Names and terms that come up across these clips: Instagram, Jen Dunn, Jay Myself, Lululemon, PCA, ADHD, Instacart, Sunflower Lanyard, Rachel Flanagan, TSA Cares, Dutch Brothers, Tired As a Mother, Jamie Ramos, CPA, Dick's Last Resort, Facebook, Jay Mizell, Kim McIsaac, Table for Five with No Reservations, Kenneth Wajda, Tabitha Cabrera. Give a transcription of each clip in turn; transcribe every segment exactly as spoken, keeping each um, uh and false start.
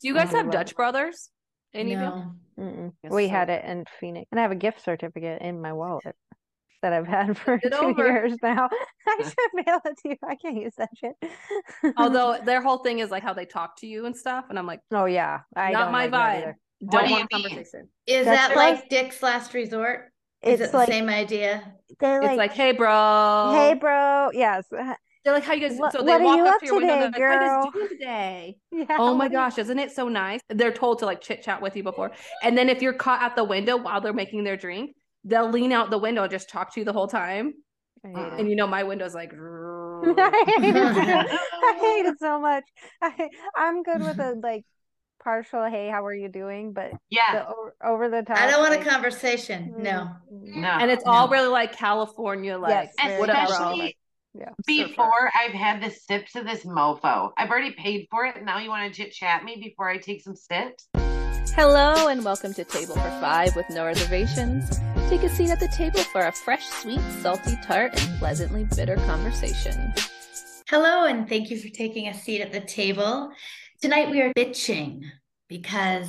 Do you guys have Dutch Brothers? Any no. of you? Yes, we so. had it in Phoenix. And I have a gift certificate in my wallet that I've had for two over. years now. I should mail it to you. I can't use that shit. Although their whole thing is like how they talk to you and stuff. And I'm like, oh yeah. I not don't my like vibe. Don't what want do conversation. Is Dutch that like Brothers? Dick's Last Resort? Is it's it the like, same idea? They're like, it's like, hey bro. Hey bro. Yes. They're like, how you guys, what, so they walk up, up to your today, window, they're like, girl? What is doing today? Yeah, oh my gosh, isn't it so nice? They're told to like chit chat with you before. And then if you're caught at the window while they're making their drink, they'll lean out the window and just talk to you the whole time. Uh, and you know, my window's like, I hate it. I hate it so much. I, I'm good with a like partial, hey, how are you doing? But yeah, the, over the top. I don't want like, a conversation. No, no. And it's no. all really like California, like, yes, especially. Yeah, before I've had the sips of this mofo. I've already paid for it, and now you want to chit chat me before I take some sips? Hello, and welcome to Table for Five with No Reservations. Take a seat at the table for a fresh, sweet, salty, tart, and pleasantly bitter conversation. Hello, and thank you for taking a seat at the table. Tonight we are bitching, because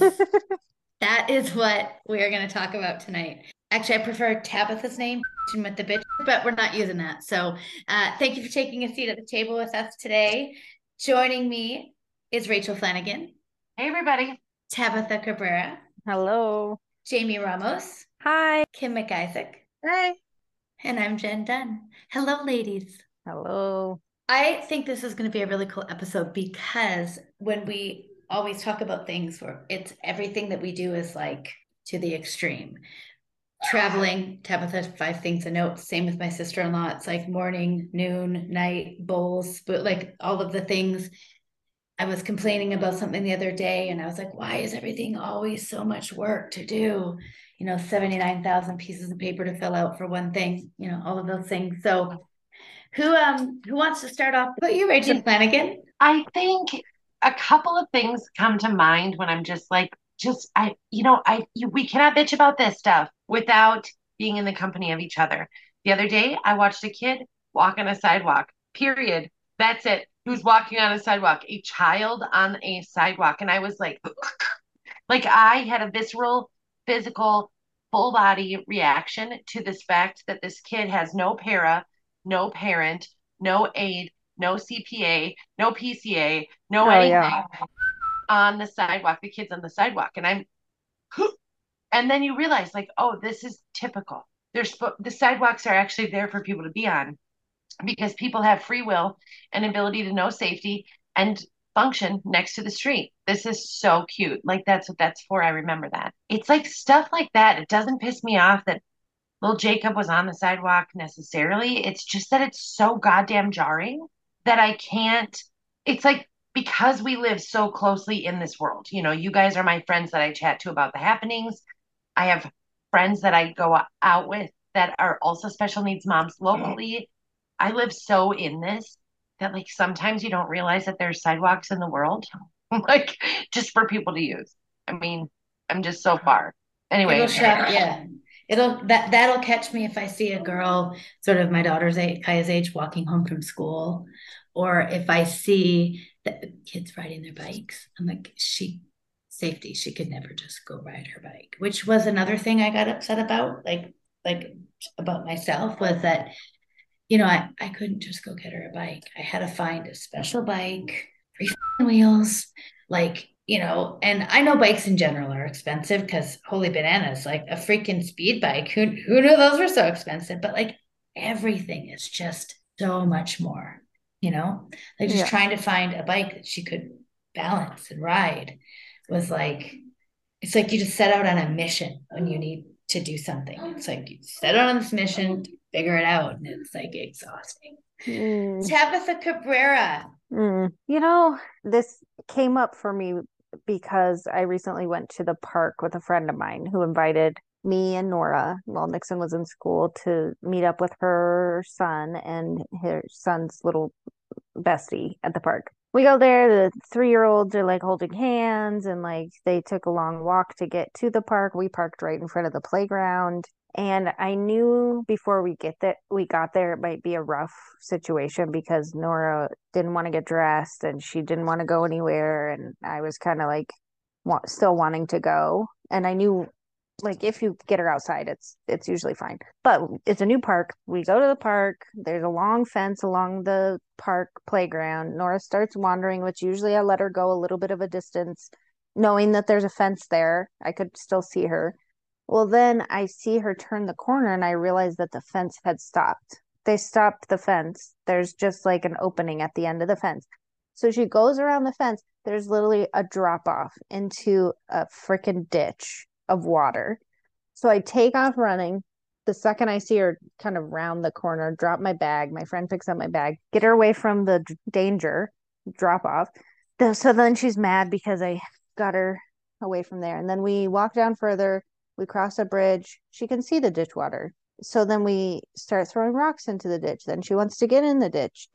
that is what we are going to talk about tonight. Actually, I prefer Tabitha's name with the bitch, but we're not using that. So uh, thank you for taking a seat at the table with us today. Joining me is Rachel Flanagan. Hey, everybody. Tabitha Cabrera. Hello. Jamie Ramos. Hi. Kim McIsaac. Hi. And I'm Jen Dunn. Hello, ladies. Hello. I think this is going to be a really cool episode, because when we always talk about things where it's everything that we do is like to the extreme. Traveling, Tabitha, five things a note. Same with my sister-in-law. It's like morning, noon, night, bowls, but like all of the things. I was complaining about something the other day, and I was like, why is everything always so much work to do? You know, seventy-nine thousand pieces of paper to fill out for one thing, you know, all of those things. So who um who wants to start off? What about you, Rachel Flanagan? I think a couple of things come to mind when I'm just like, just, I, you know, I, you, we cannot bitch about this stuff without being in the company of each other. The other day, I watched a kid walk on a sidewalk, period. That's it. Who's walking on a sidewalk? A child on a sidewalk. And I was like, like I had a visceral, physical, full body reaction to this fact that this kid has no para, no parent, no aid, no C P A, no P C A, no oh, anything. Yeah. On the sidewalk, the kids on the sidewalk, and I'm, and then you realize like, oh, this is typical. There's the sidewalks are actually there for people to be on, because people have free will and ability to know safety and function next to the street. This is so cute. Like that's what that's for. I remember that. It's like stuff like that. It doesn't piss me off that little Jacob was on the sidewalk necessarily. It's just that it's so goddamn jarring that I can't. It's like. Because we live so closely in this world, you know, you guys are my friends that I chat to about the happenings. I have friends that I go out with that are also special needs moms locally. I live so in this that like, sometimes you don't realize that there's sidewalks in the world, like just for people to use. I mean, I'm just so far anyway. It'll shut, yeah. It'll, that, that'll catch me if I see a girl sort of my daughter's age, Kaya's age, walking home from school, or if I see the kids riding their bikes. I'm like, she, safety, she could never just go ride her bike, which was another thing I got upset about, like, like about myself, was that, you know, I, I couldn't just go get her a bike. I had to find a special bike, three wheels, like, you know, and I know bikes in general are expensive because holy bananas, like a freaking speed bike. Who, who knew those were so expensive? But like everything is just so much more. You know, like just yeah. trying to find a bike that she could balance and ride was like, it's like you just set out on a mission when you need to do something. It's like you set out on this mission to figure it out. And it's like exhausting. Mm. Tabitha Cabrera. Mm. You know, this came up for me because I recently went to the park with a friend of mine who invited me and Nora, while Nixon was in school, to meet up with her son and her son's little bestie at the park. we go there, the three-year-olds are like holding hands, and like they took a long walk to get to the park. We parked right in front of the playground. And I knew before we get that we got there, it might be a rough situation because Nora didn't want to get dressed and she didn't want to go anywhere. And I was kind of like wa- still wanting to go. And I knew like if you get her outside, it's it's usually fine. But it's a new park. We go to the park. There's a long fence along the park playground. Nora starts wandering, which usually I let her go a little bit of a distance, knowing that there's a fence there. I could still see her. Well, then I see her turn the corner and I realize that the fence had stopped. They stopped the fence. There's just like an opening at the end of the fence. So she goes around the fence. There's literally a drop off into a freaking ditch of water. So I take off running. The second I see her kind of round the corner, drop my bag. My friend picks up my bag, get her away from the danger, drop off. So then she's mad because I got her away from there. And then we walk down further. We cross a bridge. She can see the ditch water. So then we start throwing rocks into the ditch. Then she wants to get in the ditch.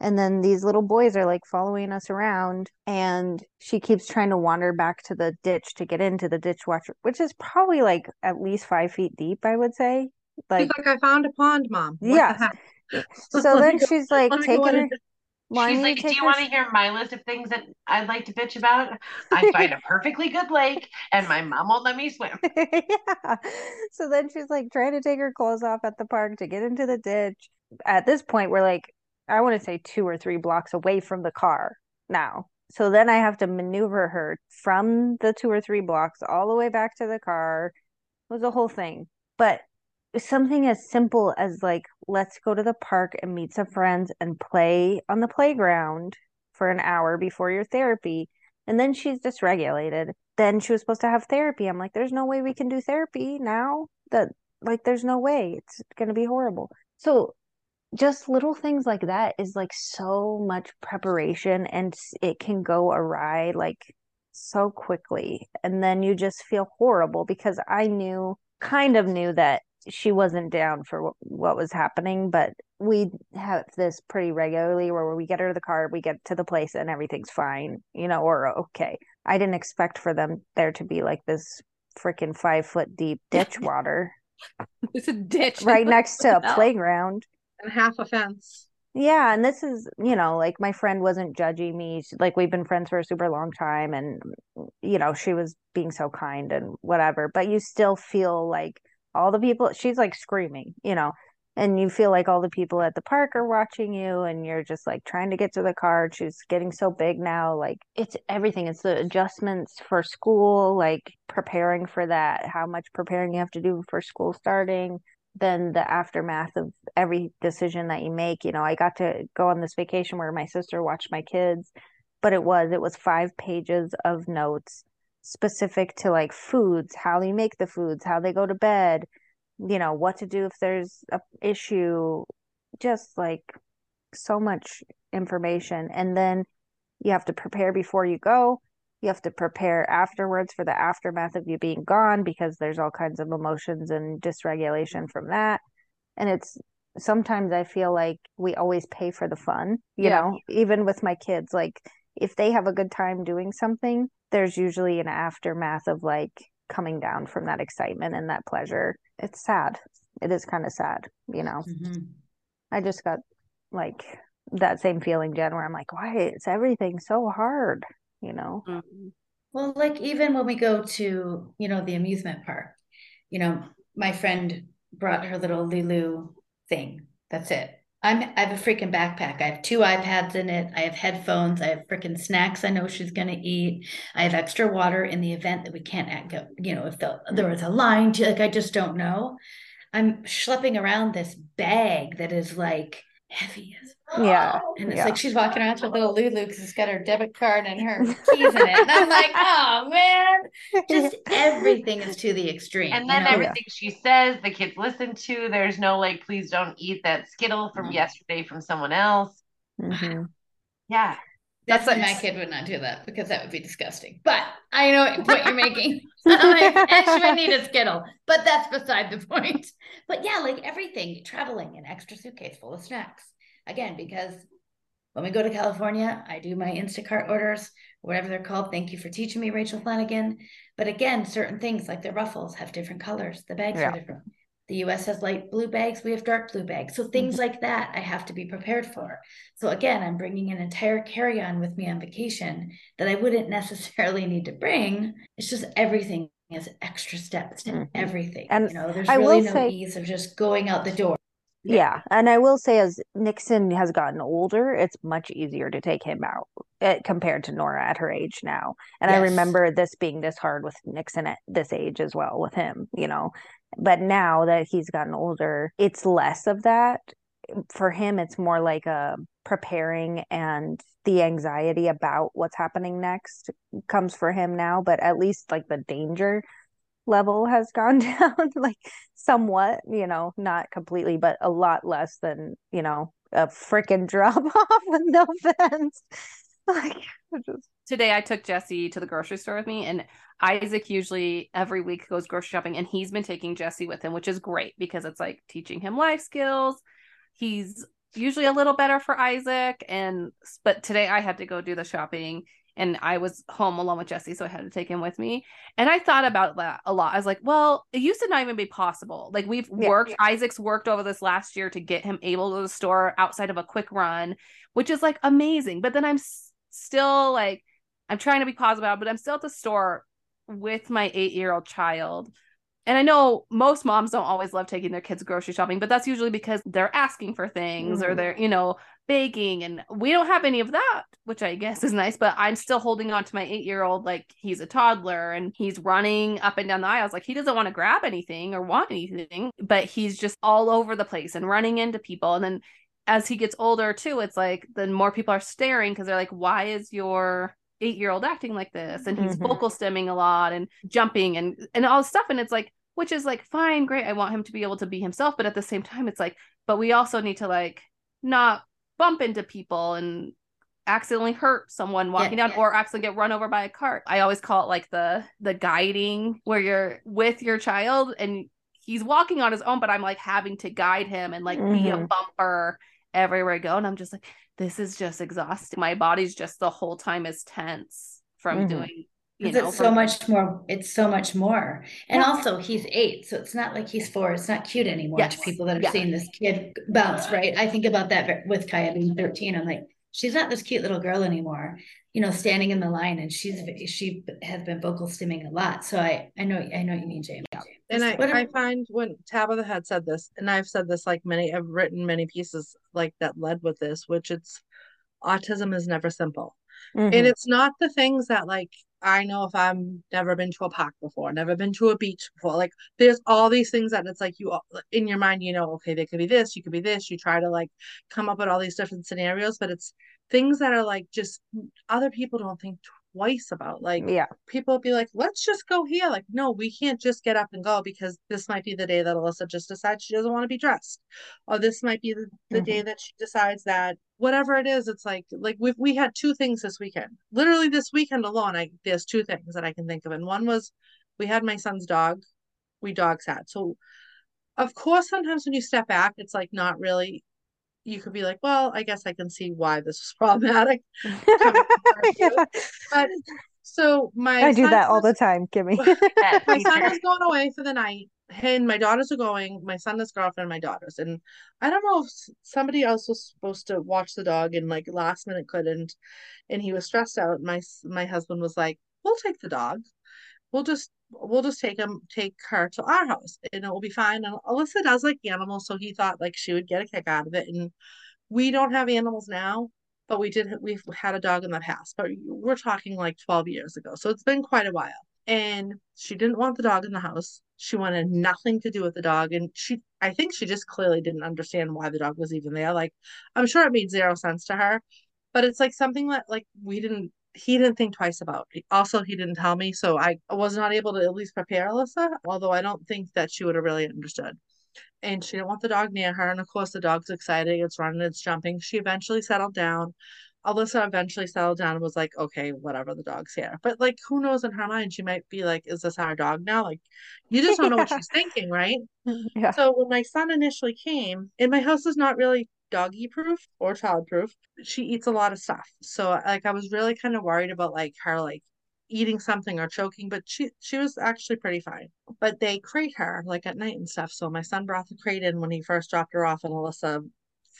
And then these little boys are like following us around. And she keeps trying to wander back to the ditch to get into the ditch water, which is probably like at least five feet deep, I would say. Like, she's like, I found a pond, Mom. What yeah. The so then she's like taking her. Why She's like, do you her... want to hear my list of things that I'd like to bitch about? I find a perfectly good lake and my mom won't let me swim. Yeah. So then she's like trying to take her clothes off at the park to get into the ditch. At this point, we're like, I want to say two or three blocks away from the car now. So then I have to maneuver her from the two or three blocks all the way back to the car. It was a whole thing. But something as simple as like, let's go to the park and meet some friends and play on the playground for an hour before your therapy. And then she's dysregulated. Then she was supposed to have therapy. I'm like, there's no way we can do therapy now. That like, there's no way. It's going to be horrible. So just little things like that is like so much preparation and it can go awry like so quickly. And then you just feel horrible because I knew, kind of knew that she wasn't down for what was happening, but we have this pretty regularly where we get her to the car, we get to the place and everything's fine, you know, or okay. I didn't expect for them there to be like this freaking five foot deep ditch water. It's a ditch right next to a playground and half a fence. Yeah. And this is, you know, like my friend wasn't judging me. She, like we've been friends for a super long time and, you know, she was being so kind and whatever, but you still feel like all the people, she's like screaming, you know, and you feel like all the people at the park are watching you and you're just like trying to get to the car. She's getting so big now. Like it's everything. It's the adjustments for school, like preparing for that, how much preparing you have to do for school starting, then the aftermath of every decision that you make. You know, I got to go on this vacation where my sister watched my kids, but it was, it was five pages of notes specific to like foods, how you make the foods, how they go to bed, you know, what to do if there's an issue, just like so much information. And then you have to prepare before you go. You have to prepare afterwards for the aftermath of you being gone because there's all kinds of emotions and dysregulation from that. And it's sometimes I feel like we always pay for the fun, you yeah. know, even with my kids, like if they have a good time doing something, there's usually an aftermath of like coming down from that excitement and that pleasure. It's sad. It is kind of sad, you know. Mm-hmm. I just got like that same feeling, Jen, where I'm like, why is everything so hard, you know? Mm-hmm. Well, like even when we go to, you know, the amusement park, you know, my friend brought her little Lulu thing. That's it. I'm, I have a freaking backpack. I have two iPads in it. I have headphones. I have freaking snacks I know she's going to eat. I have extra water in the event that we can't act go, you know, if the, there was a line to, like, I just don't know. I'm schlepping around this bag that is like heavy as well. Yeah. And it's yeah. like, she's walking around with little Lulu because it's got her debit card and her keys in it. And I'm like, oh man, just everything is to the extreme. And then you know? everything yeah. she says, the kids listen to, there's no like, please don't eat that Skittle from mm-hmm. yesterday from someone else. Mm-hmm. Yeah. That's like my kid would not do that because that would be disgusting. But I know what you're making. I'm like, and she would need a Skittle, but that's beside the point. But yeah, like everything, traveling, an extra suitcase full of snacks. Again, because When we go to California, I do my Instacart orders, whatever they're called. Thank you for teaching me, Rachel Flanagan. But again, certain things like the ruffles have different colors. The bags yeah. are different. The U S has light blue bags. We have dark blue bags. So things like that I have to be prepared for. So again, I'm bringing an entire carry-on with me on vacation that I wouldn't necessarily need to bring. It's just everything is extra steps to mm-hmm. everything. And you know, there's I really no say- ease of just going out the door. Yeah. yeah. And I will say, as Nixon has gotten older, it's much easier to take him out compared to Nora at her age now. And yes. I remember this being this hard with Nixon at this age as well with him, you know, but now that he's gotten older, it's less of that. For him, it's more like a preparing, and the anxiety about what's happening next comes for him now, but at least like the danger level has gone down like somewhat, you know, not completely, but a lot less than, you know, a freaking drop off with no fence. Like just... Today I took Jesse to the grocery store with me, and Isaac usually every week goes grocery shopping, and he's been taking Jesse with him, which is great because it's like teaching him life skills. He's usually a little better for Isaac, and but today I had to go do the shopping. And I was home alone with Jesse, so I had to take him with me. And I thought about that a lot. I was like, well, it used to not even be possible. Like we've yeah, worked, yeah. Isaac's worked over this last year to get him able to go to the store outside of a quick run, which is like amazing. But then I'm s- still like, I'm trying to be positive about it, but I'm still at the store with my eight-year-old child. And I know most moms don't always love taking their kids grocery shopping, but that's usually because they're asking for things mm-hmm. or they're, you know, begging, and we don't have any of that, which I guess is nice, but I'm still holding on to my eight-year-old. Like he's a toddler and he's running up and down the aisles. Like he doesn't want to grab anything or want anything, but he's just all over the place and running into people. And then as he gets older too, it's like, then more people are staring because they're like, why is your eight-year-old acting like this? And he's mm-hmm. vocal stemming a lot and jumping and and all this stuff. And it's like, which is like, fine, great, I want him to be able to be himself, but at the same time it's like, but we also need to like not bump into people and accidentally hurt someone walking yeah, down yeah. or accidentally get run over by a cart. I always call it like the the guiding, where you're with your child and he's walking on his own, but I'm like having to guide him and like mm-hmm. be a bumper everywhere I go. And I'm just like, this is just exhausting. My body's just the whole time is tense from mm-hmm. doing, you know, it's so much more, it's so much more. And yeah. also he's eight. So it's not like he's four. It's not cute anymore yes. to people that are yeah. seeing this kid bounce. Right. I think about that with Kaya being thirteen. I'm like, she's not this cute little girl anymore, you know, standing in the line, and she's, she has been vocal stimming a lot. So I, I know, I know what you mean, Jamie. Yeah. And I, I find when Tabitha had said this, and I've said this, like many, I've written many pieces like that led with this, which it's autism is never simple. Mm-hmm. And it's not the things that like, I know if I've never been to a park before, never been to a beach before, like there's all these things that it's like you in your mind, you know, okay, they could be this, you could be this. You try to like come up with all these different scenarios, but it's things that are like just other people don't think twice about. Like yeah. people be like, let's just go here. Like, no, we can't just get up and go because this might be the day that Alyssa just decides she doesn't want to be dressed. Or this might be the, the mm-hmm. day that she decides that whatever it is, it's like, like we we had two things this weekend, literally this weekend alone. I, there's two things that I can think of. And one was we had my son's dog, we dog sat. So of course, sometimes when you step back, it's like, not really, you could be like, well, I guess I can see why this is problematic. yeah. But so my I do that all was, the time, Kimmy. My son is going away for the night. Hey, and my daughters are going, my son, his girlfriend, my daughters. And I don't know if somebody else was supposed to watch the dog and like last minute couldn't. And he was stressed out. My my husband was like, we'll take the dog. We'll just, we'll just take him, take her to our house and it will be fine. And Alyssa does like animals. So he thought like she would get a kick out of it. And we don't have animals now, but we did, we've had a dog in the past, but we're talking like twelve years ago. So it's been quite a while. And she didn't want the dog in the house. She wanted nothing to do with the dog. And she, I think she just clearly didn't understand why the dog was even there. Like, I'm sure it made zero sense to her, but it's like something that like we didn't, he didn't think twice about. Also, he didn't tell me. So I was not able to at least prepare Alyssa, although I don't think that she would have really understood. And she didn't want the dog near her. And of course the dog's excited. It's running, it's jumping. She eventually settled down. Alyssa eventually settled down and was like, okay, whatever, the dog's here. But like, who knows, in her mind, she might be like, is this our dog now? Like, you just don't know what she's thinking, right? Yeah. So when my son initially came, and my house is not really doggy proof or child proof. She eats a lot of stuff. So like I was really kind of worried about like her like eating something or choking, but she she was actually pretty fine. But they crate her like at night and stuff. So my son brought the crate in when he first dropped her off, and Alyssa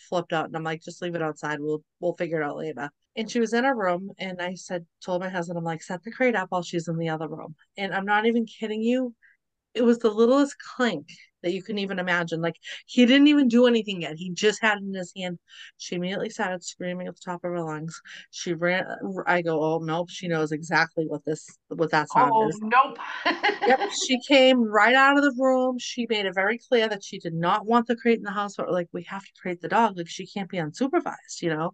flipped out, and I'm like, just leave it outside, we'll we'll figure it out later. And she was in her room, and I said, told my husband, I'm like, set the crate up while she's in the other room. And I'm not even kidding you, it was the littlest clink that you can even imagine. Like, he didn't even do anything yet. He just had it in his hand. She immediately started screaming at the top of her lungs. She ran. I go, oh, nope. She knows exactly what this, what that sound oh, is. Oh, nope. Yep. She came right out of the room. She made it very clear that she did not want the crate in the house. But like, we have to crate the dog. Like, she can't be unsupervised, you know?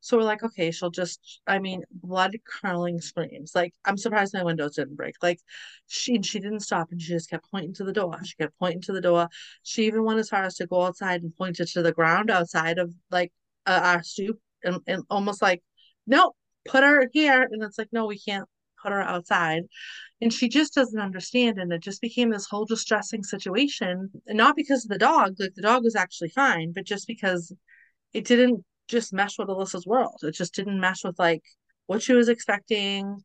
So we're like, okay, she'll just, I mean, blood curdling screams. Like, I'm surprised my windows didn't break. Like, she, she didn't stop, and she just kept pointing to the door. She kept pointing to the door. She even went as far as to go outside and pointed to the ground outside of like uh, our stoop, and, and almost like, no, put her here. And it's like, no, we can't put her outside. And she just doesn't understand. And it just became this whole distressing situation. And not because of the dog, like the dog was actually fine, but just because it didn't just mesh with Alyssa's world. It just didn't mesh with like what she was expecting,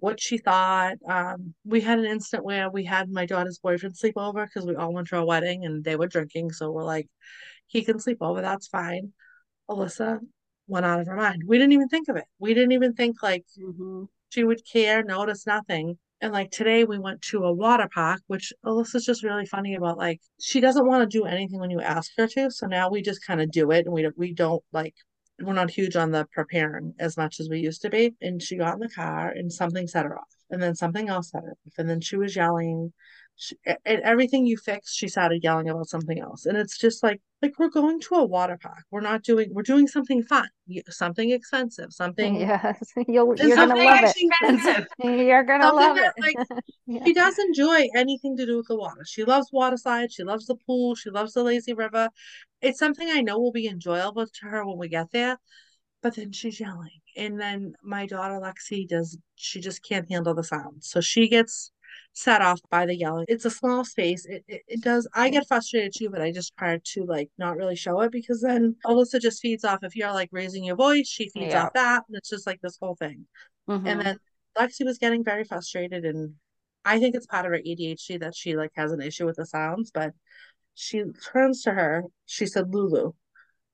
what she thought. Um, we had an instant where we had my daughter's boyfriend sleep over because we all went to our wedding and they were drinking. So we're like, he can sleep over, that's fine. Alyssa went out of her mind. We didn't even think of it. We didn't even think like mm-hmm. she would care, notice nothing. And like today we went to a water park, which Alyssa's just really funny about. Like, she doesn't want to do anything when you ask her to. So now we just kind of do it, and we don't, we don't like, we're not huge on the preparing as much as we used to be. And she got in the car and something set her off, and then something else set her off, and then she was yelling. She, and everything you fix, she started yelling about something else. And it's just like, like we're going to a water park. We're not doing, we're doing something fun, something expensive, something. Yes, You'll, you're going to love it. You're going to love that, it. Like, yeah. She does enjoy anything to do with the water. She loves water slides. She loves the pool. She loves the lazy river. It's something I know will be enjoyable to her when we get there. But then she's yelling. And then my daughter, Lexi, does, she just can't handle the sound. So she gets set off by the yelling. It's a small space. It, it it does. I get frustrated too, but I just try to like not really show it, because then Alyssa just feeds off. If you're like raising your voice, she feeds yeah. off that, and it's just like this whole thing. Mm-hmm. And then Lexi was getting very frustrated, and I think it's part of her A D H D that she like has an issue with the sounds. But she turns to her. She said, "Lulu,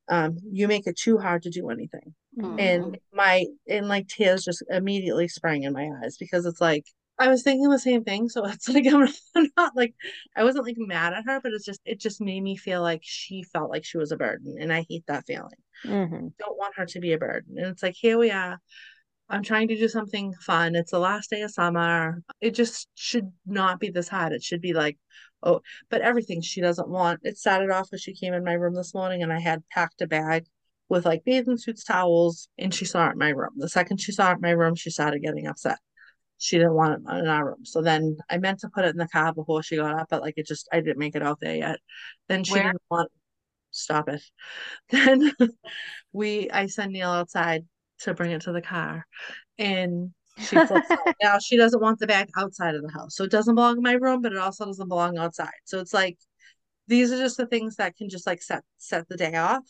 um, you make it too hard to do anything." Mm-hmm. And my and like tears just immediately sprang in my eyes, because it's like, I was thinking the same thing. So it's like, I'm not like, I wasn't like mad at her, but it's just, it just made me feel like she felt like she was a burden. And I hate that feeling. Mm-hmm. Don't want her to be a burden. And it's like, here we are. I'm trying to do something fun. It's the last day of summer. It just should not be this hard. It should be like, oh, but everything she doesn't want. It started off when she came in my room this morning, and I had packed a bag with like bathing suits, towels, and she saw it in my room. The second she saw it in my room, she started getting upset. She didn't want it in our room. So then I meant to put it in the car before she got up, but like it just, I didn't make it out there yet. Then she Where? didn't want, stop it. Then we, I send Neil outside to bring it to the car, and she flips out. Now she doesn't want the bag outside of the house. So it doesn't belong in my room, but it also doesn't belong outside. So it's like, these are just the things that can just like set, set the day off.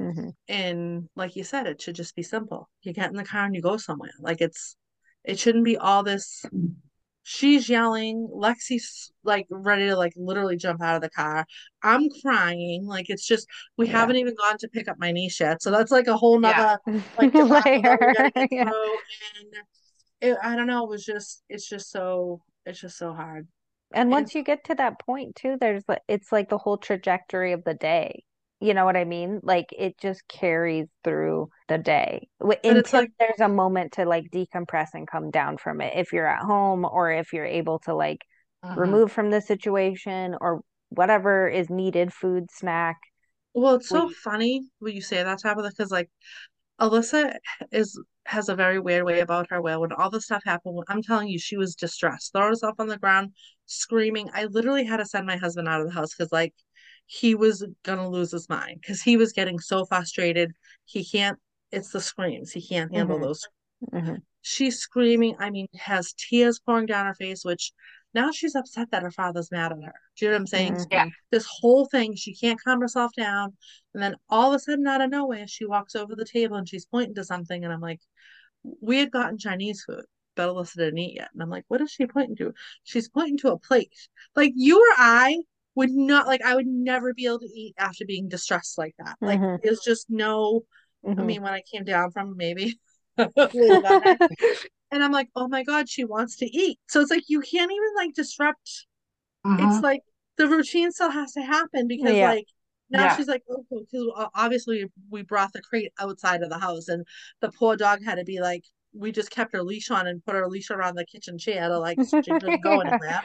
Mm-hmm. And like you said, it should just be simple. You get in the car and you go somewhere. Like it's, it shouldn't be all this. She's yelling. Lexi's like ready to like literally jump out of the car. I'm crying. Like it's just, we yeah. haven't even gone to pick up my niece yet. So that's like a whole nother yeah. like layer. Yeah. And it, I don't know. It was just, it's just so, it's just so hard. And, and once you get to that point too, there's, it's like the whole trajectory of the day. You know what I mean? Like it just carries through the day until like, there's a moment to like decompress and come down from it. If you're at home, or if you're able to like uh-huh. remove from the situation, or whatever is needed, food, snack. Well, it's we- so funny when you say that, Tabitha, because like Alyssa is has a very weird way about her. Where when all this stuff happened, when, I'm telling you, she was distressed, throw herself on the ground, screaming. I literally had to send my husband out of the house because like. He was gonna lose his mind because he was getting so frustrated. He can't, it's the screams. He can't handle mm-hmm. those. Mm-hmm. She's screaming. I mean, has tears pouring down her face, which Now she's upset that her father's mad at her. Do you know what I'm saying? Mm-hmm. Yeah. This whole thing, she can't calm herself down. And then all of a sudden, out of nowhere, she walks over the table and she's pointing to something. And I'm like, we had gotten Chinese food. But Alyssa didn't eat yet. And I'm like, what is she pointing to? She's pointing to a plate. Like, you or I would not, like, I would never be able to eat after being distressed like that. Like, mm-hmm. It's just no, mm-hmm. I mean, when I came down from maybe. And I'm like, oh my God, she wants to eat. So it's like, you can't even like disrupt. Uh-huh. It's like the routine still has to happen because yeah. like, now yeah. she's like, oh, because obviously we brought the crate outside of the house and the poor dog had to be like, we just kept her leash on and put her leash around the kitchen chair to like, she couldn't go anywhere.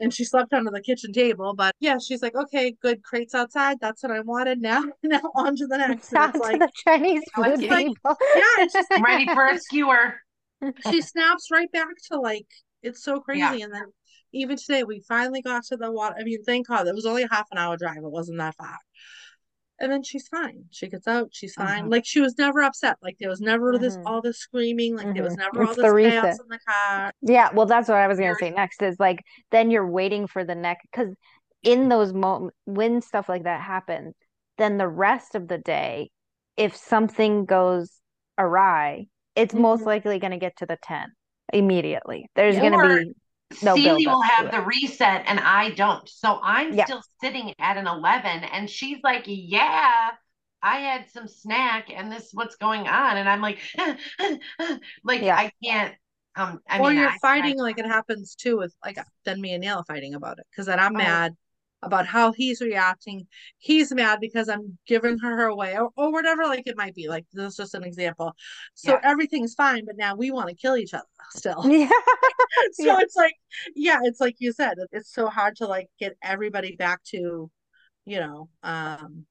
And she slept under the kitchen table. But yeah, she's like, okay, good, crates outside. That's what I wanted. Now, now on to the next. And it's like, the Chinese food people. Like, yeah, it's just like, ready for a skewer. She snaps right back to like, it's so crazy. Yeah. And then even today, we finally got to the water. I mean, thank God. It was only a half an hour drive. It wasn't that far. And then she's fine. She gets out. She's fine. Mm-hmm. Like, she was never upset. Like, there was never mm-hmm. this all this screaming. Like, mm-hmm. there was never it's all this chaos in the car. Yeah. Well, that's what I was going to say next is, like, then you're waiting for the next. Because in those moments, when stuff like that happens, then the rest of the day, if something goes awry, it's mm-hmm. most likely going to get to the ten immediately. There's yeah, going to be. No, Celie will have the reset and I don't. So I'm yeah. still sitting at an eleven and she's like, yeah, I had some snack and this is what's going on. And I'm like, like, yeah. I can't. Um, I or mean, you're I, fighting I, like it happens too with like, then me and Neil are fighting about it. Cause then I'm oh. mad about how he's reacting. He's mad because I'm giving her her way or, or whatever. Like it might be like, this is just an example. So yeah. everything's fine, but now we want to kill each other still. Yeah. so yeah. it's like, yeah, it's like you said, it's so hard to like get everybody back to, you know, um,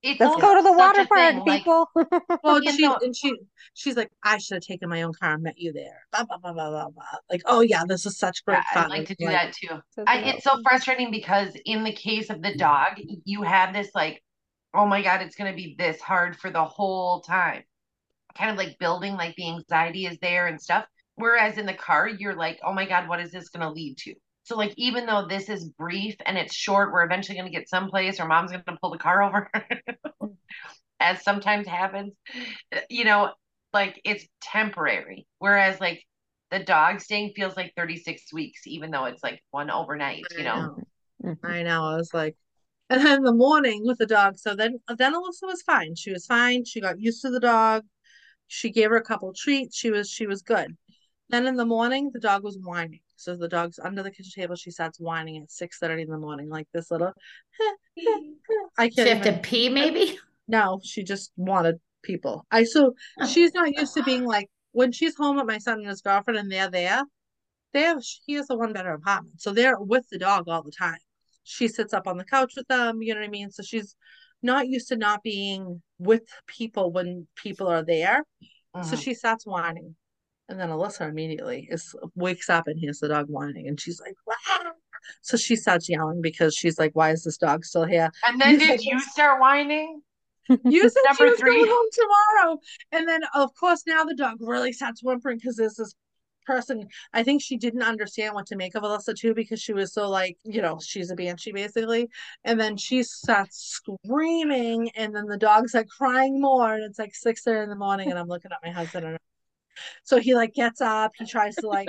It's Let's go to the water park, people. Like, well, she, and she, she's like, I should have taken my own car and met you there. Blah, blah, blah, blah, blah, blah. Like, oh yeah, this is such great yeah, fun. I like to do like, that too. So I, it's so frustrating because in the case of the dog, you have this like, oh my God, it's going to be this hard for the whole time. Kind of like building, like the anxiety is there and stuff. Whereas in the car, you're like, oh my God, what is this going to lead to? So like, even though this is brief and it's short, we're eventually going to get someplace or mom's going to pull the car over as sometimes happens, you know, like it's temporary. Whereas like the dog staying feels like thirty-six weeks, even though it's like one overnight, you know? I know. I know. I was like, and then in the morning with the dog. So then, then Alyssa was fine. She was fine. She got used to the dog. She gave her a couple treats. She was, she was good. Then in the morning, the dog was whining. So the dog's under the kitchen table. She starts whining at six thirty in the morning, like this little. I can't. She have to pee, maybe? No, she just wanted people. I so she's not used to being like when she's home with my son and his girlfriend, and they're there. They have he has a one bedroom apartment, so they're with the dog all the time. She sits up on the couch with them. You know what I mean? So she's not used to not being with people when people are there. Uh-huh. So she starts whining. And then Alyssa immediately is, wakes up and hears the dog whining. And she's like, wow. So she starts yelling because she's like, why is this dog still here? And then did you start whining? You said she was going home tomorrow. And then, of course, now the dog really starts whimpering because there's this person. I think she didn't understand what to make of Alyssa, too, because she was so like, you know, she's a banshee, basically. And then she starts screaming. And then the dog's like crying more. And it's like six thirty in the morning. And I'm looking at my husband and so he like gets up, he tries to like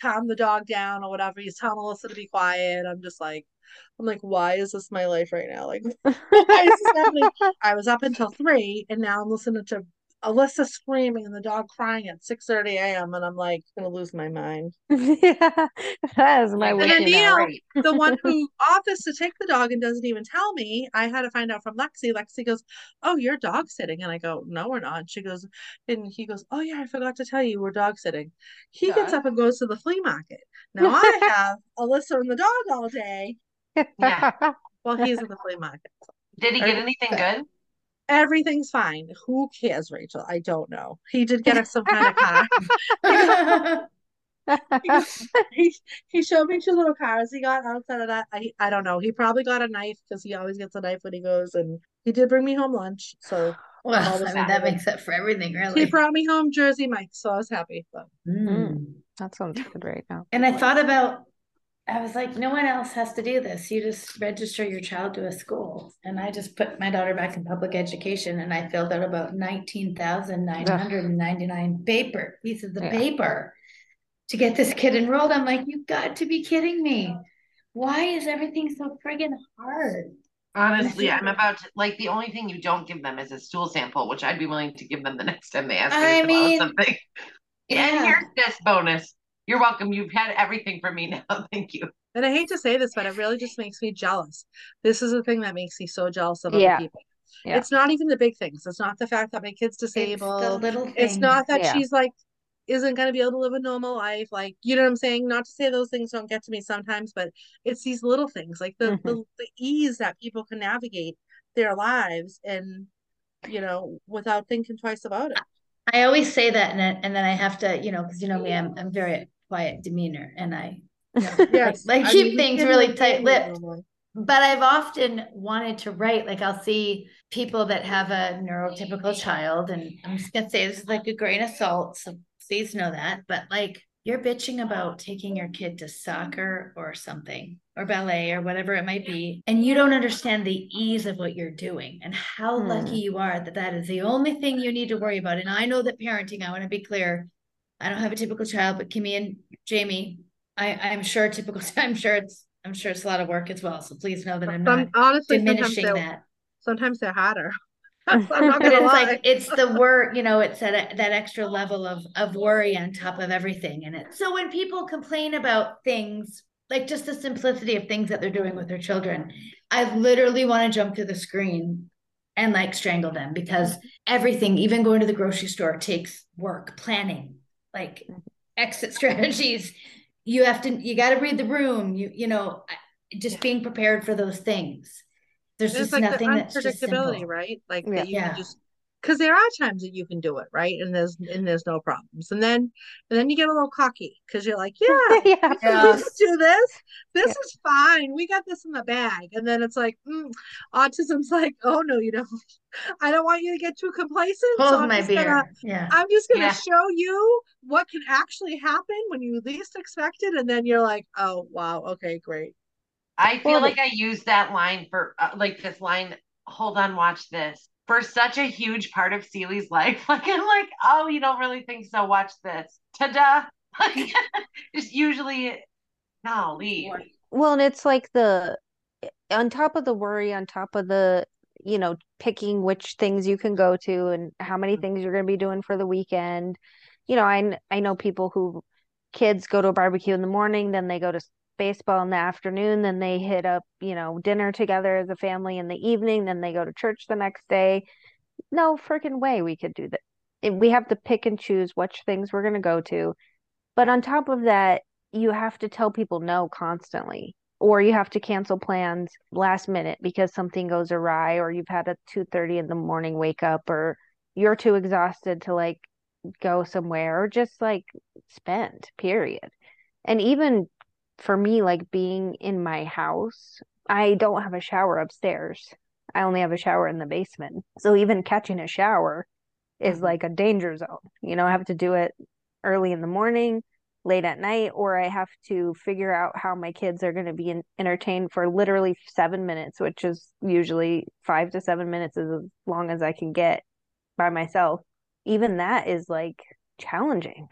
calm the dog down or whatever. He's telling Alyssa to be quiet. I'm just like, I'm like, why is this my life right now? Like, why is this happening? I was up until three and now I'm listening to Alyssa screaming and the dog crying at six thirty a.m. And I'm like, I'm going to lose my mind. Yeah, that is my way. And then Neil, right. the one who offers to take the dog and doesn't even tell me, I had to find out from Lexi. Lexi goes, oh, you're dog sitting. And I go, no, we're not. And she goes, and he goes, oh yeah, I forgot to tell you we're dog sitting. He God. gets up and goes to the flea market. Now I have Alyssa and the dog all day. Yeah. Well, he's at the flea market. Did he get anything good? Everything's fine. Who cares, Rachel? I don't know. He did get us some kind of car. he, he showed me two little cars he got outside of that. I, I don't know. He probably got a knife because he always gets a knife when he goes. And he did bring me home lunch. So, well, I mean, happy. That makes up for everything, really. He brought me home Jersey Mike's, so I was happy. So. Mm. That sounds good right now. And I thought about I was like, no one else has to do this. You just register your child to a school. And I just put my daughter back in public education, and I filled out about nineteen thousand nine hundred ninety-nine Ugh. paper, pieces of yeah. paper to get this kid enrolled. I'm like, you've got to be kidding me. Why is everything so friggin' hard? Honestly, I'm about to, like, the only thing you don't give them is a stool sample, which I'd be willing to give them the next time they ask me I mean, about something. Yeah. And here's this bonus. You're welcome. You've had everything from me now. Thank you. And I hate to say this, but it really just makes me jealous. This is the thing that makes me so jealous of yeah. other people. Yeah. It's not even the big things. It's not the fact that my kid's disabled. It's the little things. It's not that yeah. she's like, isn't going to be able to live a normal life. Like, you know what I'm saying? Not to say those things don't get to me sometimes, but it's these little things, like the, mm-hmm. the, the ease that people can navigate their lives and, you know, without thinking twice about it. I always say that, and then, and then I have to, you know, because you know me, I'm I'm very quiet demeanor, and I, you know, yes. like, I keep I mean, things really tight-lipped. But I've often wanted to write, like, I'll see people that have a neurotypical child, and I'm just gonna say this is like a grain of salt, so please know that. But like, you're bitching about taking your kid to soccer or something, or ballet or whatever it might be, and you don't understand the ease of what you're doing and how hmm. lucky you are that that is the only thing you need to worry about. And I know that parenting, I want to be clear, I don't have a typical child, but Kimmy and Jamie, I, I'm sure typical, I'm sure it's, I'm sure it's a lot of work as well. So please know that I'm not honestly diminishing sometimes that. Sometimes they're harder. I'm not but it's lie. Like, it's the word, you know, it's that, that extra level of, of worry on top of everything. And it, so when people complain about things, like just the simplicity of things that they're doing with their children, I literally want to jump to the screen and like strangle them, because everything, even going to the grocery store, takes work, planning, like exit strategies. You have to, you got to read the room, you, you know, just being prepared for those things. There's it's just like nothing that's unpredictability, right? Like yeah. that you yeah. can just, because there are times that you can do it, right? And there's and there's no problems. And then and then you get a little cocky because you're like, yeah, yeah. yeah. we just do this. This yeah. is fine. We got this in the bag. And then it's like, mm. autism's like, oh no, you don't. I don't want you to get too complacent. Hold so I'm, my just beer. Gonna, yeah. I'm just gonna yeah. show you what can actually happen when you least expect it. And then you're like, oh wow, okay, great. I feel like I used that line for uh, like this line, hold on, watch this, for such a huge part of Celie's life. Like, I'm like, oh, you don't really think so. Watch this. Ta-da. Like, it's usually, no, leave. Well, and it's like the, on top of the worry, on top of the, you know, picking which things you can go to and how many things you're going to be doing for the weekend. You know, I, I know people who kids go to a barbecue in the morning, then they go to baseball in the afternoon, then they hit up, you know, dinner together as a family in the evening, then they go to church the next day. No freaking way we could do that. We have to pick and choose which things we're going to go to. But on top of that, you have to tell people no constantly, or you have to cancel plans last minute because something goes awry, or you've had a two thirty in the morning wake up, or you're too exhausted to like go somewhere, or just like spend, period. And even for me, like being in my house, I don't have a shower upstairs. I only have a shower in the basement. So even catching a shower is like a danger zone. You know, I have to do it early in the morning, late at night, or I have to figure out how my kids are going to be in- entertained for literally seven minutes, which is usually five to seven minutes is as long as I can get by myself. Even that is like challenging.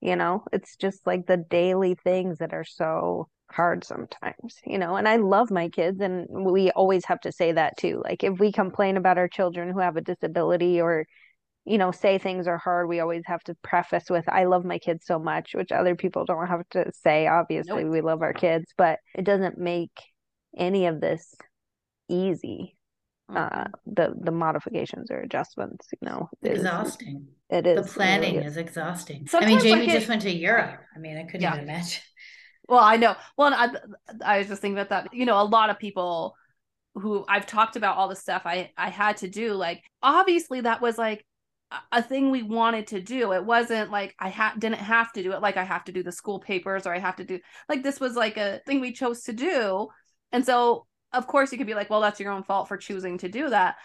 You know, it's just like the daily things that are so hard sometimes, you know, and I love my kids. And we always have to say that too. Like if we complain about our children who have a disability or, you know, say things are hard, we always have to preface with, I love my kids so much, which other people don't have to say. Obviously, nope. We love our kids, but it doesn't make any of this easy. Uh, the the modifications or adjustments, you know, is, exhausting. It is. The planning really is. is exhausting. Sometimes I mean, Jamie like it, just went to Europe. I mean, I couldn't yeah. even imagine. Well, I know. Well, and I I was just thinking about that. You know, a lot of people who I've talked about all the stuff I I had to do. Like, obviously, that was like a thing we wanted to do. It wasn't like I ha- didn't have to do it. Like I have to do the school papers, or I have to do like this was like a thing we chose to do, and so. Of course you could be like, well, that's your own fault for choosing to do that.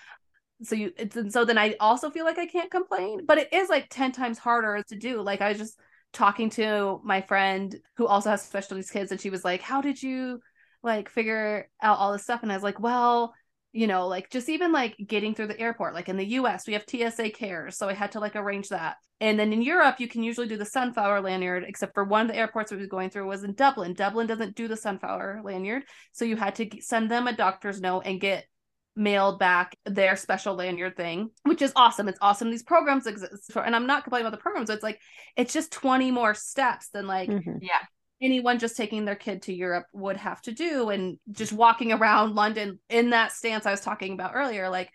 So you, it's, and so then I also feel like I can't complain, but it is like ten times harder to do. Like I was just talking to my friend who also has special needs kids, and she was like, how did you like figure out all this stuff? And I was like, well, you know, like just even like getting through the airport, like in the U S we have T S A Cares. So I had to like arrange that. And then in Europe, you can usually do the Sunflower Lanyard, except for one of the airports we were going through was in Dublin. Dublin doesn't do the Sunflower Lanyard. So you had to send them a doctor's note and get mailed back their special lanyard thing, which is awesome. It's awesome. These programs exist for, and I'm not complaining about the programs. It's like, it's just twenty more steps than like, mm-hmm. yeah. anyone just taking their kid to Europe would have to do. And just walking around London in that stance I was talking about earlier, like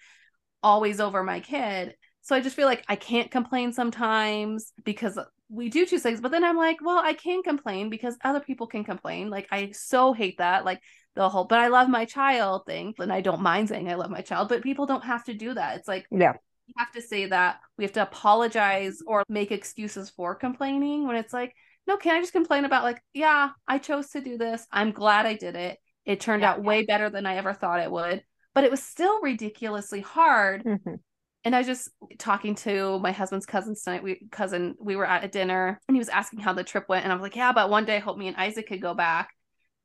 always over my kid. So I just feel like I can't complain sometimes because we do choose things, but then I'm like, well, I can complain because other people can complain. Like, I so hate that. Like the whole, but I love my child thing. And I don't mind saying I love my child, but people don't have to do that. It's like, yeah, we have to say that. We have to apologize or make excuses for complaining when it's like, no, can I just complain about like, yeah, I chose to do this. I'm glad I did it. It turned yeah, out yeah. way better than I ever thought it would, but it was still ridiculously hard. Mm-hmm. And I was just talking to my husband's cousin tonight. We cousin, we were at a dinner and he was asking how the trip went. And I was like, yeah, but one day I hope me and Isaac could go back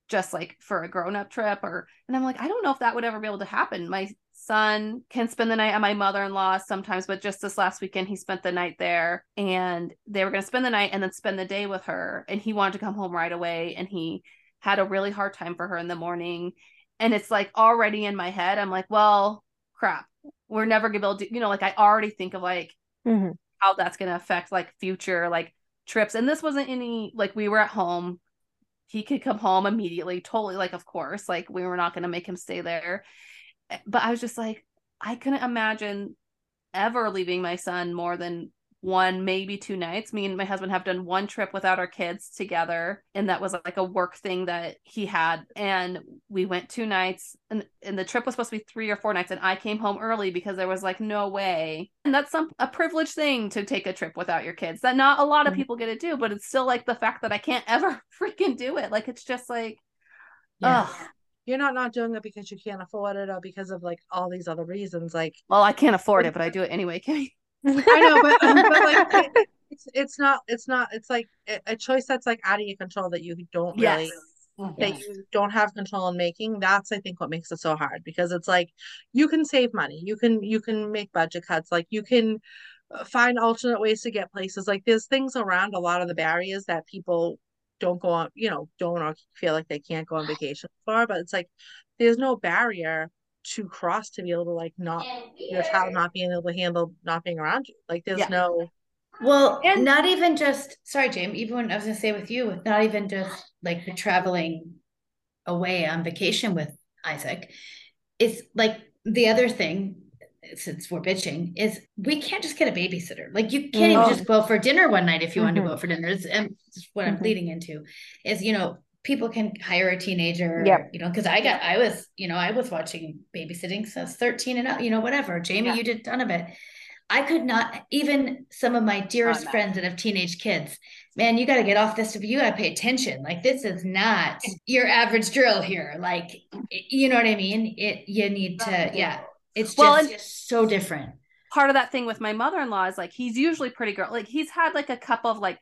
just like for a grown-up trip or, and I'm like, I don't know if that would ever be able to happen. My son can spend the night at my mother-in-law's sometimes, but just this last weekend, he spent the night there and they were going to spend the night and then spend the day with her. And he wanted to come home right away. And he had a really hard time for her in the morning. And it's like already in my head, I'm like, well, crap, we're never going to be able to, you know, like I already think of like mm-hmm. how that's going to affect like future, like trips. And this wasn't any, like we were at home. He could come home immediately. Totally. Like, of course, like we were not going to make him stay there. But I was just like, I couldn't imagine ever leaving my son more than one, maybe two nights. Me and my husband have done one trip without our kids together. And that was like a work thing that he had. And we went two nights and, and the trip was supposed to be three or four nights. And I came home early because there was like, no way. And that's some a privileged thing to take a trip without your kids that not a lot of people get to do, but it's still like the fact that I can't ever freaking do it. Like, it's just like, yeah. ugh. You're not not doing it because you can't afford it or because of like all these other reasons. Like, well, I can't afford it, but I do it anyway. Can you? I know, but, um, but like it, it's it's not it's not it's like a choice that's like out of your control that you don't really yes. that yes. you don't have control in making. That's I think what makes it so hard because it's like you can save money, you can you can make budget cuts, like you can find alternate ways to get places. Like there's things around a lot of the barriers that people don't go on, you know, don't or feel like they can't go on vacation for, but it's like, there's no barrier to cross to be able to like not, your child not being able to handle not being around you. Like there's yeah. no. Well, and not even just, sorry, Jamie, even when I was gonna say with you, not even just like the traveling away on vacation with Isaac, it's like the other thing, since we're bitching, is we can't just get a babysitter. Like you can't no. even just go for dinner one night if you mm-hmm. want to go out for dinner. It's, and it's what mm-hmm. I'm leading into is, you know, people can hire a teenager, yeah. you know, cause I got, I was, you know, I was watching babysitting since thirteen and up, you know, whatever. Jamie, yeah. you did a ton of it. I could not, even some of my dearest oh, friends that have teenage kids, man, you got to get off this. If you got to pay attention, like this is not your average drill here. Like, you know what I mean? It, you need to, yeah. It's just, well, and just so different. Part of that thing with my mother-in-law is like, he's usually pretty girl. Like he's had like a couple of like,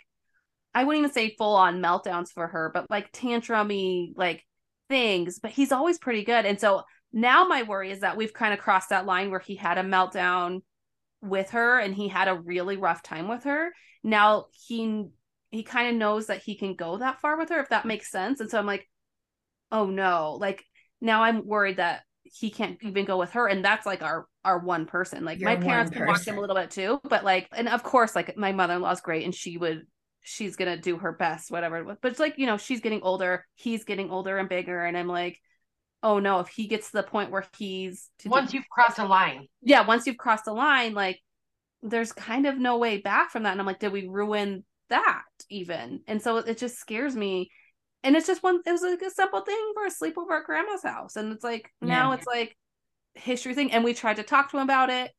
I wouldn't even say full on meltdowns for her, but like tantrum-y like things, but he's always pretty good. And so now my worry is that we've kind of crossed that line where he had a meltdown with her and he had a really rough time with her. Now he, he kind of knows that he can go that far with her, if that makes sense. And so I'm like, oh no, like now I'm worried that he can't even go with her. And that's like our, our one person, like You're my parents can watch him a little bit too, but like, and of course, like my mother-in-law is great and she would, she's going to do her best, whatever, but it's like, you know, she's getting older, he's getting older and bigger. And I'm like, oh no, if he gets to the point where he's to once do- you've crossed a line. Yeah. Once you've crossed a line, like there's kind of no way back from that. And I'm like, did we ruin that even? And so it just scares me. And it's just one, it was like a simple thing for a sleepover at grandma's house. And it's like, now yeah. it's like history thing. And we tried to talk to him about it.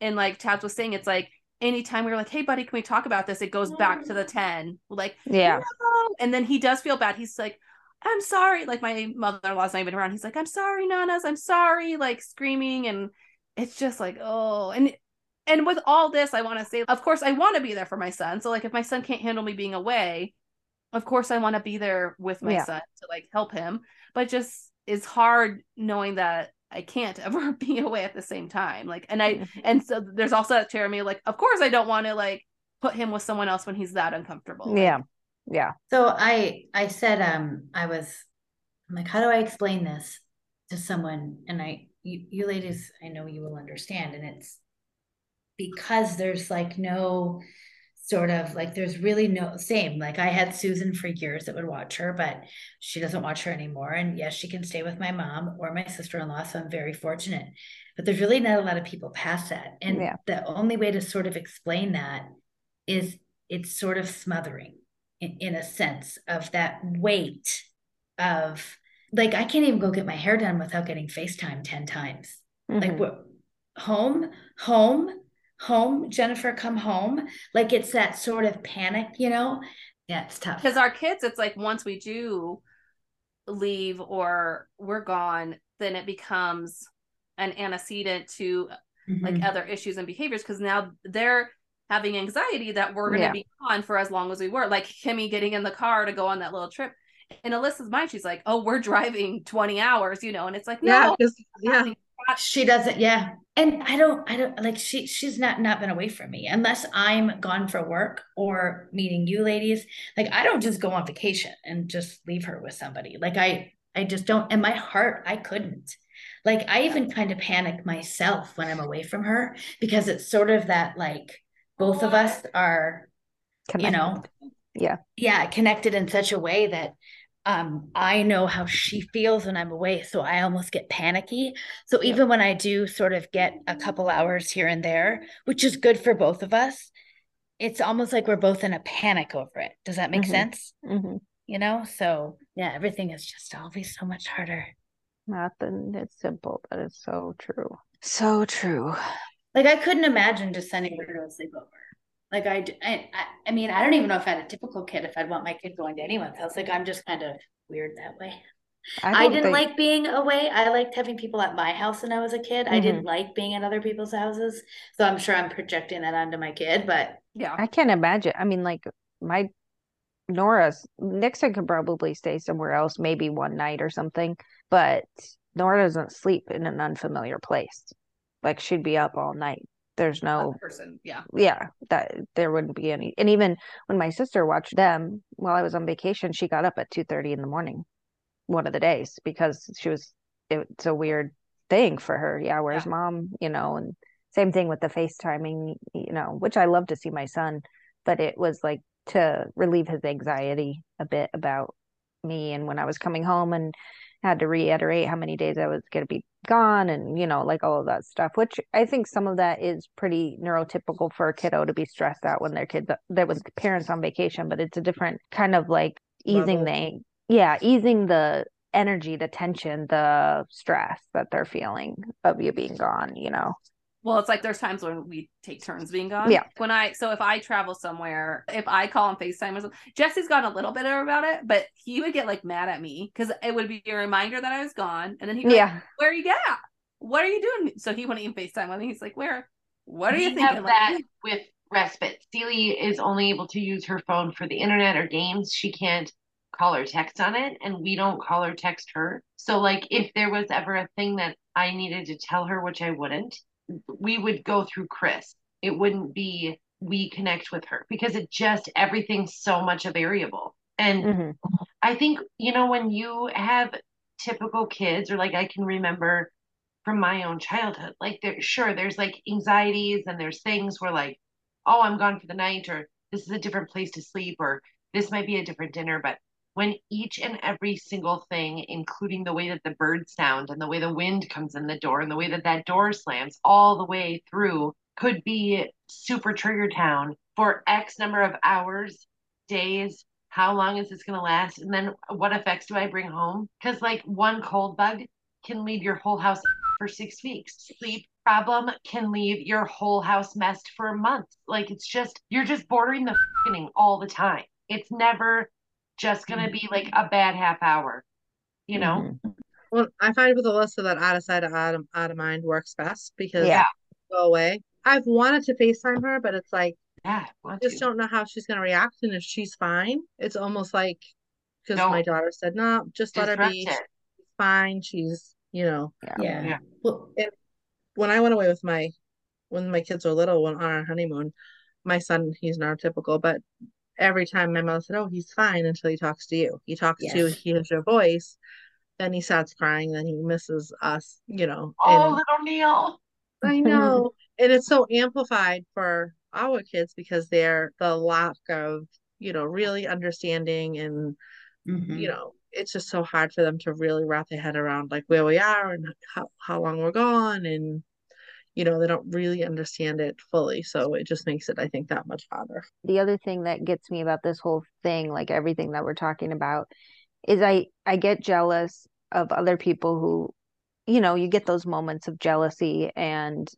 And like Tabs was saying, it's like, anytime we were like, hey buddy, can we talk about this? It goes back to the ten. Like, yeah. No. And then he does feel bad. He's like, I'm sorry. Like my mother-in-law's not even around. He's like, I'm sorry, Nanas. I'm sorry. Like screaming. And it's just like, oh, and And with all this, I want to say, of course, I want to be there for my son. So like, if my son can't handle me being away, of course I want to be there with my yeah. son to like help him. But just, it's hard knowing that I can't ever be away at the same time. Like, and I, and so there's also that chair me, like, of course I don't want to like put him with someone else when he's that uncomfortable. Yeah. Like, yeah. So I, I said, um, I was I'm like, how do I explain this to someone? And I, you, you ladies, I know you will understand. And it's because there's like no sort of like, there's really no same. Like I had Susan for years that would watch her, but she doesn't watch her anymore. And yes, she can stay with my mom or my sister-in-law. So I'm very fortunate, but there's really not a lot of people past that. And yeah. the only way to sort of explain that is it's sort of smothering in, in a sense of that weight of like, I can't even go get my hair done without getting FaceTime ten times. Mm-hmm. Like what, home, home, home, Jennifer, come home. Like it's that sort of panic, you know? Yeah, it's tough. Because our kids, it's like once we do leave or we're gone, then it becomes an antecedent to mm-hmm. like other issues and behaviors. Because now they're having anxiety that we're going to yeah. be gone for as long as we were. Like Kimmy getting in the car to go on that little trip. In Alyssa's mind, she's like, oh, we're driving twenty hours, you know? And it's like, no, yeah, yeah. she doesn't. Yeah. And I don't, I don't like, she, she's not, not been away from me unless I'm gone for work or meeting you ladies. Like, I don't just go on vacation and just leave her with somebody. Like I, I just don't. And my heart, I couldn't. Like, I even kind of panic myself when I'm away from her because it's sort of that, like both of us are, connected. You know, yeah, yeah. connected in such a way that, Um, I know how she feels when I'm away. So I almost get panicky. So even when I do sort of get a couple hours here and there, which is good for both of us, it's almost like we're both in a panic over it. Does that make mm-hmm. sense? Mm-hmm. You know? So yeah, everything is just always so much harder. Nothing. It's simple, but it's so true. So true. Like I couldn't imagine just sending her to a sleepover. Like I, I, I mean, I don't even know if I had a typical kid, if I'd want my kid going to anyone's house. Like, I'm just kind of weird that way. I, I didn't think... like being away. I liked having people at my house when I was a kid. Mm-hmm. I didn't like being at other people's houses. So I'm sure I'm projecting that onto my kid, but yeah. I can't imagine. I mean, like my Nora's, Nixon could probably stay somewhere else, maybe one night or something, but Nora doesn't sleep in an unfamiliar place. Like she'd be up all night. There's no person. Yeah. Yeah. That there wouldn't be any. And even when my sister watched them while I was on vacation, she got up at two thirty in the morning, one of the days, because she was, it's a weird thing for her. Yeah. Where's yeah. mom, you know, and same thing with the FaceTiming, you know, which I love to see my son, but it was like to relieve his anxiety a bit about me. And when I was coming home and had to reiterate how many days I was going to be gone and, you know, like all of that stuff, which I think some of that is pretty neurotypical for a kiddo to be stressed out when their kids, that was parents on vacation, but it's a different kind of like easing the, yeah, easing the energy, the tension, the stress that they're feeling of you being gone, you know? Well, it's like there's times when we take turns being gone. Yeah. When I, so if I travel somewhere, if I call and FaceTime or something, Jesse's gone a little bit about it, but he would get like mad at me because it would be a reminder that I was gone. And then he'd be yeah. like, where are you at? What are you doing? So he wouldn't even FaceTime with me. He's like, where? What are we you thinking? Have that like, with respite. Celie is only able to use her phone for the internet or games. She can't call or text on it. And we don't call or text her. So like if there was ever a thing that I needed to tell her, which I wouldn't, we would go through Chris. It wouldn't be we connect with her because it just everything's so much a variable. And mm-hmm. I think, you know, when you have typical kids or like I can remember from my own childhood, like there sure there's like anxieties and there's things where like, oh, I'm gone for the night or this is a different place to sleep or this might be a different dinner. But when each and every single thing, including the way that the birds sound and the way the wind comes in the door and the way that that door slams all the way through could be super trigger town for X number of hours, days, how long is this going to last? And then what effects do I bring home? Because like one cold bug can leave your whole house for six weeks. Sleep problem can leave your whole house messed for a month. Like it's just, you're just bordering the f***ing all the time. It's never just going to be like a bad half hour, you know? Well, I find with Alyssa that out of sight, out of, out of mind works best because yeah. go away. I've wanted to FaceTime her, but it's like, yeah, I just to. don't know how she's going to react. And if she's fine, it's almost like, because my daughter said, no, just let her be. It. She's fine. She's, you know. Yeah. yeah. yeah. Well, and when I went away with my, when my kids were little, when on our honeymoon, my son, he's neurotypical, but every time my mom said, oh, he's fine until he talks to you. He talks yes. to you, he hears your voice, then he starts crying, then he misses us, you know. Oh, and, little Neil. I know. And it's so amplified for our kids because they're the lack of, you know, really understanding and, mm-hmm. you know, it's just so hard for them to really wrap their head around like where we are and how, how long we're gone. And, you know, they don't really understand it fully. So it just makes it, I think, that much harder. The other thing that gets me about this whole thing, like everything that we're talking about, is I, I get jealous of other people who, you know, you get those moments of jealousy and,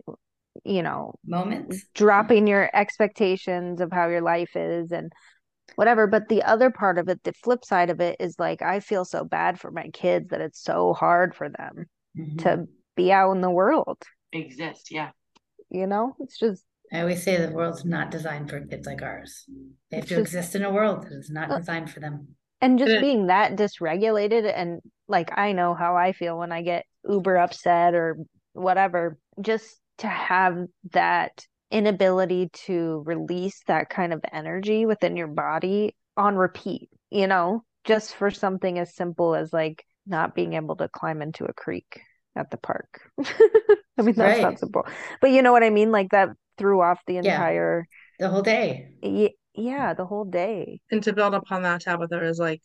you know, moments dropping your expectations of how your life is and whatever. But the other part of it, the flip side of it, is like, I feel so bad for my kids that it's so hard for them mm-hmm. to be out in the world. Exist. Yeah. You know, it's just, I always say the world's not designed for kids like ours. They have to just, exist in a world that is not uh, designed for them. And just being that dysregulated, and like, I know how I feel when I get uber upset or whatever, just to have that inability to release that kind of energy within your body on repeat, you know, just for something as simple as like not being able to climb into a creek at the park. I mean, that's right. not simple, but you know what I mean? Like that threw off the entire, yeah. the whole day. Yeah, yeah, the whole day. And to build upon that, Tabitha, is like,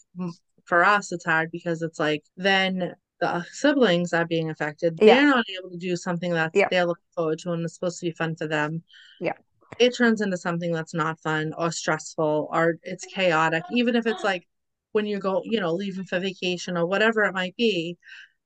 for us, it's hard because it's like, then the siblings are being affected. They're yeah. not able to do something that yeah. they're looking forward to and it's supposed to be fun for them. Yeah. It turns into something that's not fun or stressful or it's chaotic. Even if it's like when you go, you know, leaving for vacation or whatever it might be.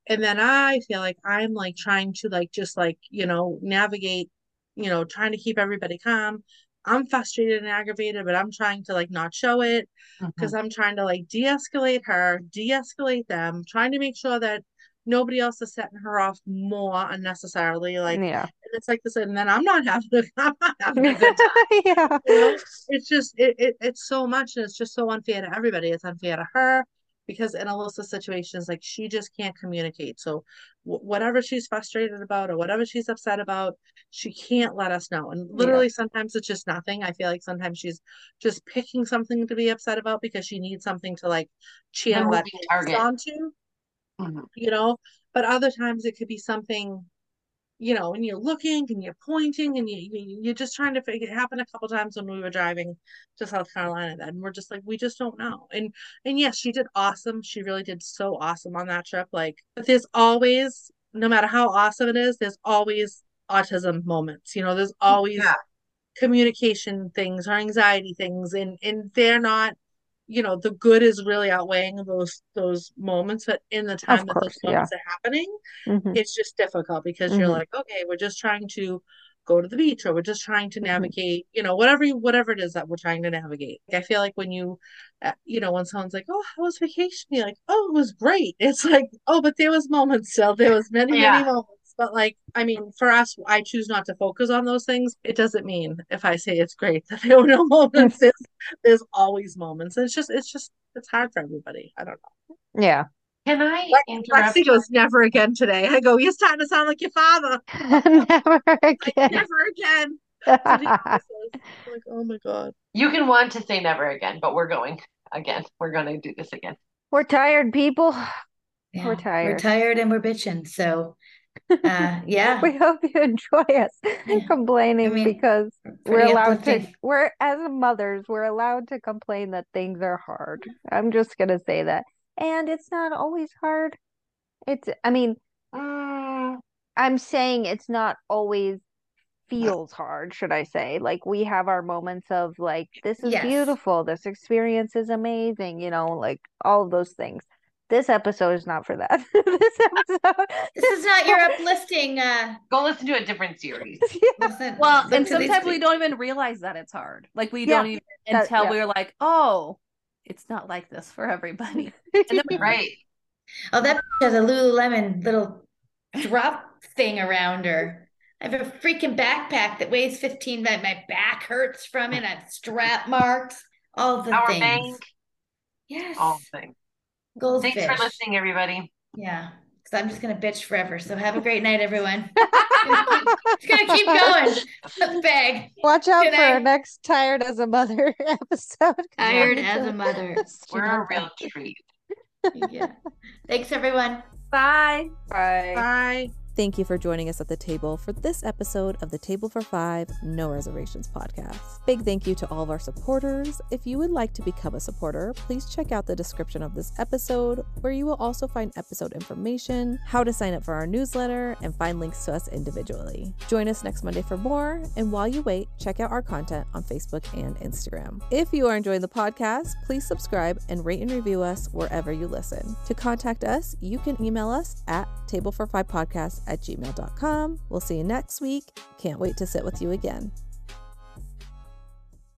And then I feel like I'm like trying to like, just like, you know, navigate, you know, trying to keep everybody calm. I'm frustrated and aggravated, but I'm trying to like not show it because mm-hmm. I'm trying to like de-escalate her, de-escalate them, trying to make sure that nobody else is setting her off more unnecessarily. Like, yeah. and it's like this, and then I'm not having a, I'm not having a good time. yeah. You know? It's just, it, it it's so much, and it's just so unfair to everybody. It's unfair to her because in Alyssa's situation is like, she just can't communicate. So w- whatever she's frustrated about or whatever she's upset about, she can't let us know. And literally yeah. sometimes it's just nothing. I feel like sometimes she's just picking something to be upset about because she needs something to like channel that onto, mm-hmm. you know, but other times it could be something, you know, and you're looking and you're pointing and you, you, you're just trying to figure it happened a couple times when we were driving to South Carolina then. And we're just like, we just don't know. And, and yes, she did awesome. She really did so awesome on that trip. Like, but there's always, no matter how awesome it is, there's always autism moments, you know, there's always yeah. communication things or anxiety things. And, and they're not, you know, the good is really outweighing those those moments, but in the time course, that those moments yeah. are happening, mm-hmm. it's just difficult because mm-hmm. you're like, okay, we're just trying to go to the beach, or we're just trying to navigate, mm-hmm. you know, whatever whatever it is that we're trying to navigate. Like, I feel like when you, uh, you know, when someone's like, oh, how was vacation? You're like, oh, it was great. It's like, oh, but there was moments still. There was many, yeah. many moments. But like, I mean, for us, I choose not to focus on those things. It doesn't mean if I say it's great that there were no moments. there's, there's always moments. It's just, it's just, it's hard for everybody. I don't know. Yeah. Can I like, interrupt? Lexi goes, never again today. I go, you're starting to sound like your father. Never again. Like, never again. Like, oh my God. You can want to say never again, but we're going again. We're going to do this again. We're tired, people. Yeah, we're tired. We're tired and we're bitching. So. Uh, yeah, we hope you enjoy us yeah. complaining. I mean, because we're allowed to we're as mothers we're allowed to complain that things are hard. I'm just gonna say that. And it's not always hard. It's I mean uh, I'm saying it's not always feels hard, should I say. Like, we have our moments of like, this is yes. beautiful, this experience is amazing, you know, like all of those things. This episode is not for that. This episode. This is not your uplifting. Uh... Go listen to a different series. Yeah. Listen, well, listen and sometimes we don't even realize that it's hard. Like, we yeah. don't even that, until yeah. we're like, oh, it's not like this for everybody. And then we're right. Oh, that has a Lululemon little drop thing around her. I have a freaking backpack that weighs fifteen, but my back hurts from it. I have strap marks, all the Our things. Our bank. Yes. All things. Goldfish. Thanks for listening, everybody. Yeah. Because I'm just going to bitch forever. So have a great night, everyone. It's going to keep going. Let's beg. Watch out Good for night. Our next Tired as a Mother episode. Tired as a Mother. We're a real treat. Yeah. Thanks, everyone. Bye. Bye. Bye. Thank you for joining us at the table for this episode of the Table for Five No Reservations podcast. Big thank you to all of our supporters. If you would like to become a supporter, please check out the description of this episode, where you will also find episode information, how to sign up for our newsletter, and find links to us individually. Join us next Monday for more, and while you wait, check out our content on Facebook and Instagram. If you are enjoying the podcast, please subscribe and rate and review us wherever you listen. To contact us, you can email us at tableforfivepodcast at gmail dot com. We'll see you next week. Can't wait to sit with you again.